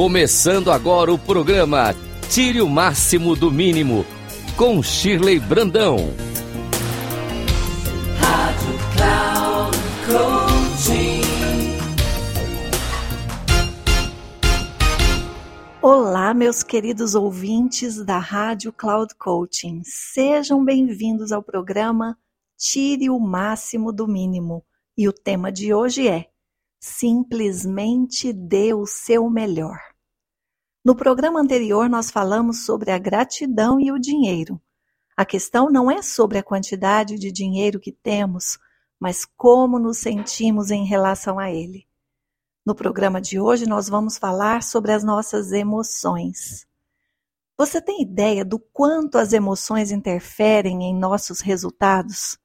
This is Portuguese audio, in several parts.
Começando agora o programa Tire o Máximo do Mínimo, com Shirley Brandão. Rádio Cloud Coaching. Olá, meus queridos ouvintes da Rádio Cloud Coaching. Sejam bem-vindos ao programa Tire o Máximo do Mínimo. E o tema de hoje é simplesmente dê o seu melhor. No programa anterior, nós falamos sobre a gratidão e o dinheiro. A questão não é sobre a quantidade de dinheiro que temos, mas como nos sentimos em relação a ele. No programa de hoje, nós vamos falar sobre as nossas emoções. Você tem ideia do quanto as emoções interferem em nossos resultados?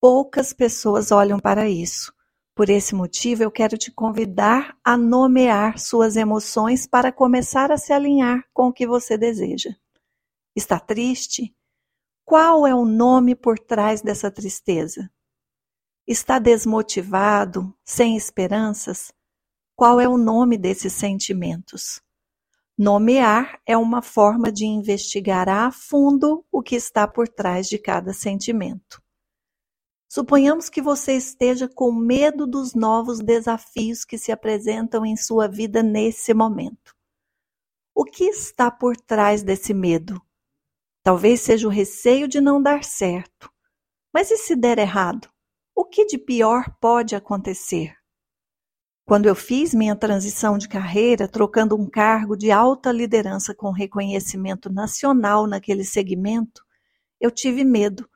Poucas pessoas olham para isso. Por esse motivo, eu quero te convidar a nomear suas emoções para começar a se alinhar com o que você deseja. Está triste? Qual é o nome por trás dessa tristeza? Está desmotivado, sem esperanças? Qual é o nome desses sentimentos? Nomear é uma forma de investigar a fundo o que está por trás de cada sentimento. Suponhamos que você esteja com medo dos novos desafios que se apresentam em sua vida nesse momento. O que está por trás desse medo? Talvez seja o receio de não dar certo. Mas e se der errado? O que de pior pode acontecer? Quando eu fiz minha transição de carreira, trocando um cargo de alta liderança com reconhecimento nacional naquele segmento, eu tive medo.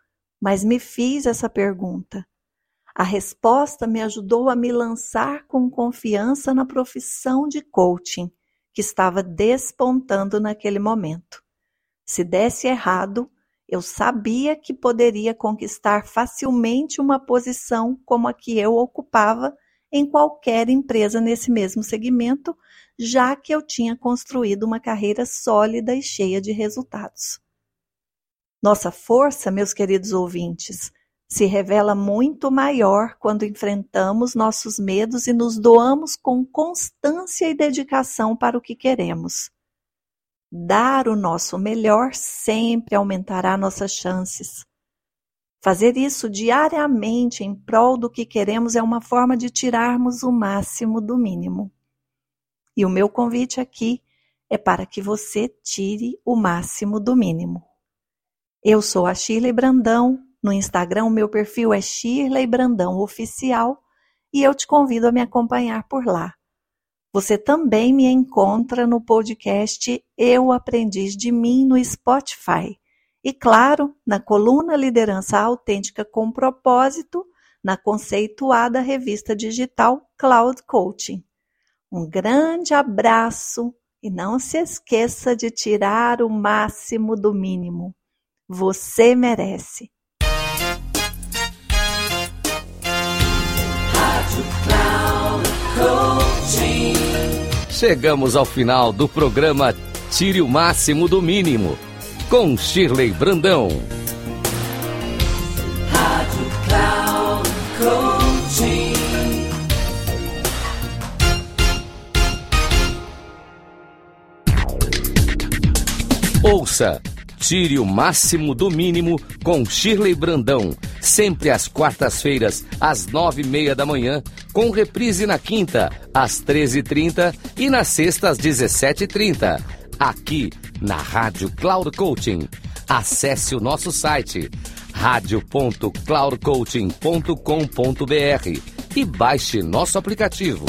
Mas me fiz essa pergunta. A resposta me ajudou a me lançar com confiança na profissão de coaching, que estava despontando naquele momento. Se desse errado, eu sabia que poderia conquistar facilmente uma posição como a que eu ocupava em qualquer empresa nesse mesmo segmento, já que eu tinha construído uma carreira sólida e cheia de resultados. Nossa força, meus queridos ouvintes, se revela muito maior quando enfrentamos nossos medos e nos doamos com constância e dedicação para o que queremos. Dar o nosso melhor sempre aumentará nossas chances. Fazer isso diariamente em prol do que queremos é uma forma de tirarmos o máximo do mínimo. E o meu convite aqui é para que você tire o máximo do mínimo. Eu sou a Shirley Brandão, no Instagram o meu perfil é Shirley Brandão Oficial e eu te convido a me acompanhar por lá. Você também me encontra no podcast Eu, Aprendiz de Mim no Spotify e, claro, na coluna Liderança Autêntica com Propósito, na conceituada revista digital Cloud Coaching. Um grande abraço e não se esqueça de tirar o máximo do mínimo. Você merece. Chegamos ao final do programa Tire o Máximo do Mínimo, com Shirley Brandão. Ouça Tire o Máximo do Mínimo com Shirley Brandão, sempre às quartas-feiras, às 9h30 da manhã, com reprise na quinta, às 13h30 e na sexta, às 17h30, aqui na Rádio Cloud Coaching. Acesse o nosso site, radio.cloudcoaching.com.br e baixe nosso aplicativo.